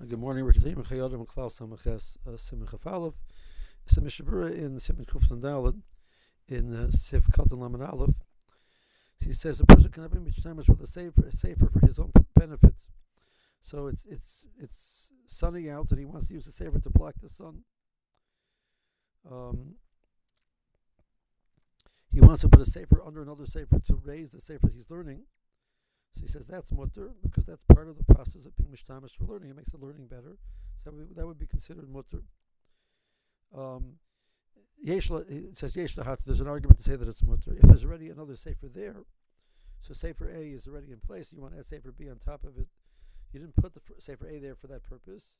Good morning. We're continuing Chayodim Klaus Samaches Siman Chafalev. It's Mishna Berurah in Siman Chufan Daled in Sif Katan Lamed Aleph. He says a person cannot be mishnamesh with a safer for his own benefits. So it's sunny out, and he wants to use the safer to block the sun. He wants to put a safer under another safer to raise the safer he's learning. So he says that's mutter, because that's part of the process of being mishtamish for learning. It makes the learning better. So that would be considered mutter. It says yesh lahat. There's an argument to say that it's mutter. If there's already another safer there, so safer A is already in place, and you want to add safer B on top of it. You didn't put the safer A there for that purpose.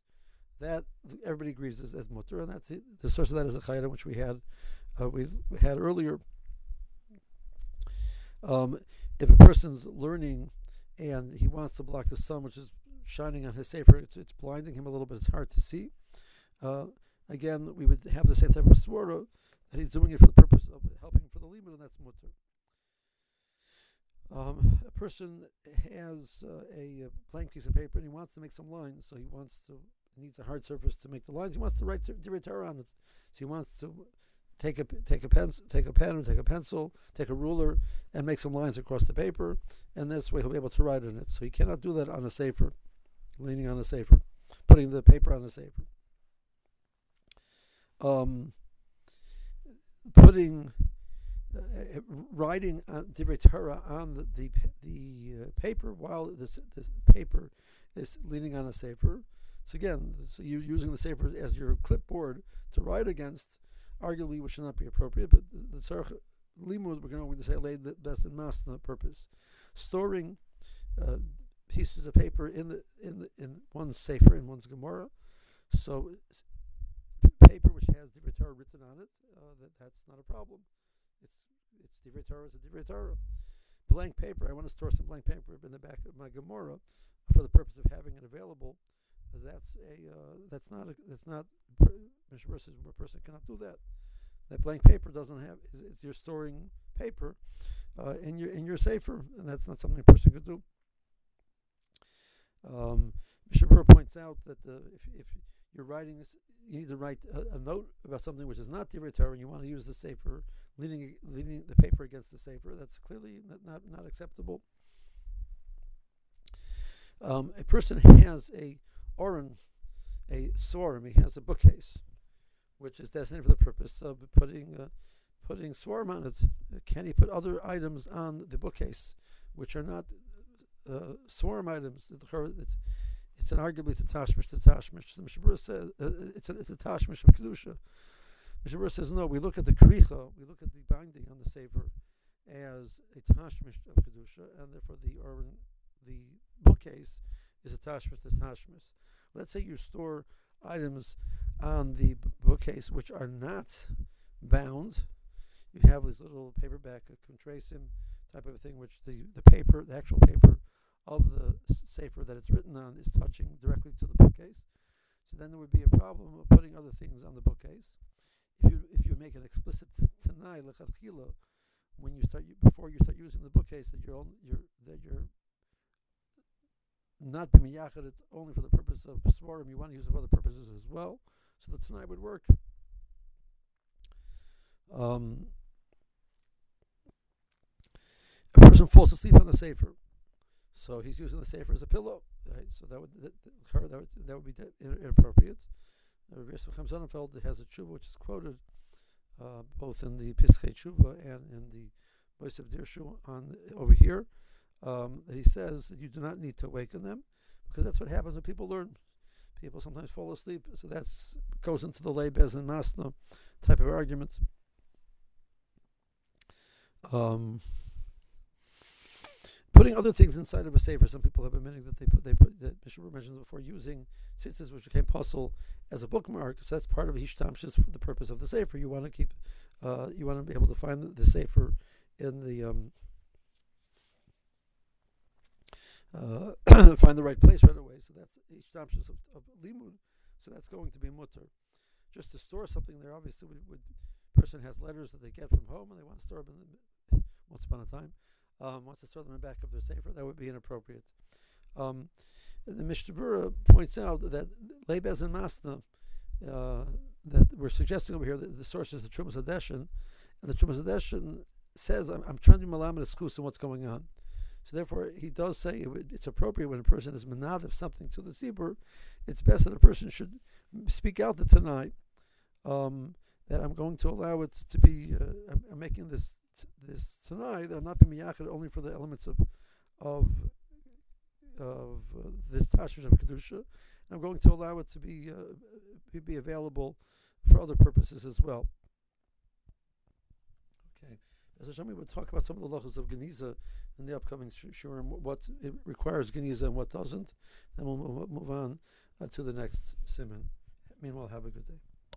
That everybody agrees is as mutter, and that's the source of that is a chayda which we had earlier. If a person's learning and he wants to block the sun, which is shining on his sefer, it's blinding him a little bit, it's hard to see. Again, we would have the same type of swara, that he's doing it for the purpose of helping for the limud, and that's mutter. A person has a blank piece of paper and he wants to make some lines, so he needs a hard surface to make the lines. He wants to write Torah on it, so he wants to take a pen, or take a pencil, take a ruler, and make some lines across the paper, and this way he'll be able to write on it. So he cannot do that on a sefer, leaning on a sefer, putting the paper on a sefer. Writing Divrei Torah on the paper while this paper is leaning on a sefer. So again, so you're using the sefer as your clipboard to write against. Arguably, which should not be appropriate, but the tzarech limud, we're going to say, laid the best in masna purpose. Storing pieces of paper in one's sefer, in one's gemara, so paper which has divrei Torah written on it, that's not a problem. It's divrei Torah to divrei Torah. Blank paper. I want to store some blank paper in the back of my gemara for the purpose of having it available. That's not. A person cannot do that. That blank paper doesn't have. You're storing paper in your sefer, and that's not something a person could do. Mishna Berurah points out that if you're writing this, you need to write a note about something which is not divrei Torah, and you want to use the sefer, leaning the paper against the sefer. That's clearly not acceptable. A person has a swarm. He has a bookcase, which is designated for the purpose of putting swarm on it. Can he put other items on the bookcase, which are not swarm items? It's a tashmish to tashmish. Mishna Berurah says it's a tashmish of kedusha. Mishna Berurah says no. We look at the kricha, we look at the binding on the sefer as a tashmish of kedusha, and therefore the bookcase is a tashmish to tashmish. Let's say you store items on the bookcase which are not bound. You have this little paperback, a contrasim type of thing, which the actual paper of the sefer that it's written on is touching directly to the bookcase. So then there would be a problem of putting other things on the bookcase. If you make an explicit tanai lechatchila when you start using the bookcase that you're not be miyachid only for the purpose of swarm, you want to use it for other purposes as well. So the tanai would work. A person falls asleep on a sefer, so he's using the sefer as a pillow, right? So that would be inappropriate. Rabbi Hamzonfeld has a tshuva which is quoted both in the Piskei tshuva and in the Voice of Dirshu over here. That he says that you do not need to awaken them, because that's what happens when people learn. People sometimes fall asleep, so that goes into the lay bez and masna type of arguments. Putting other things inside of a sefer. Some people have a minhag that they put that Mishna Berurah mentioned before, using tzitzis which became posel as a bookmark. So that's part of hishtamshus for the purpose of the sefer. You want to keep, you want to be able to find the sefer in the. Find the right place right away. So that's hishtamshus of limud. So that's going to be mutter. Just to store something there, obviously, a person has letters that they get from home and they want to store them once upon a time. Wants to store them in the back of their sefer. That would be inappropriate. The Mishna Berurah points out that Leibez and Masna, that we're suggesting over here, that the source is the Truma Hadeshen, and the Truma Hadeshen says, I'm trying to be malam and eskus on what's going on. So therefore, he does say it's appropriate when a person is menadav something to the zibur, it's best that a person should speak out the Tanai, that I'm going to allow it to be, I'm making this Tanai, that I'm not being miyachid only for the elements of this tashmish of kedusha. I'm going to allow it to be available for other purposes as well. Okay, as Hashem, we will talk about some of the halachos of geniza in the upcoming shurim, what it requires geniza and what doesn't. Then we'll move on to the next siman. Meanwhile, have a good day.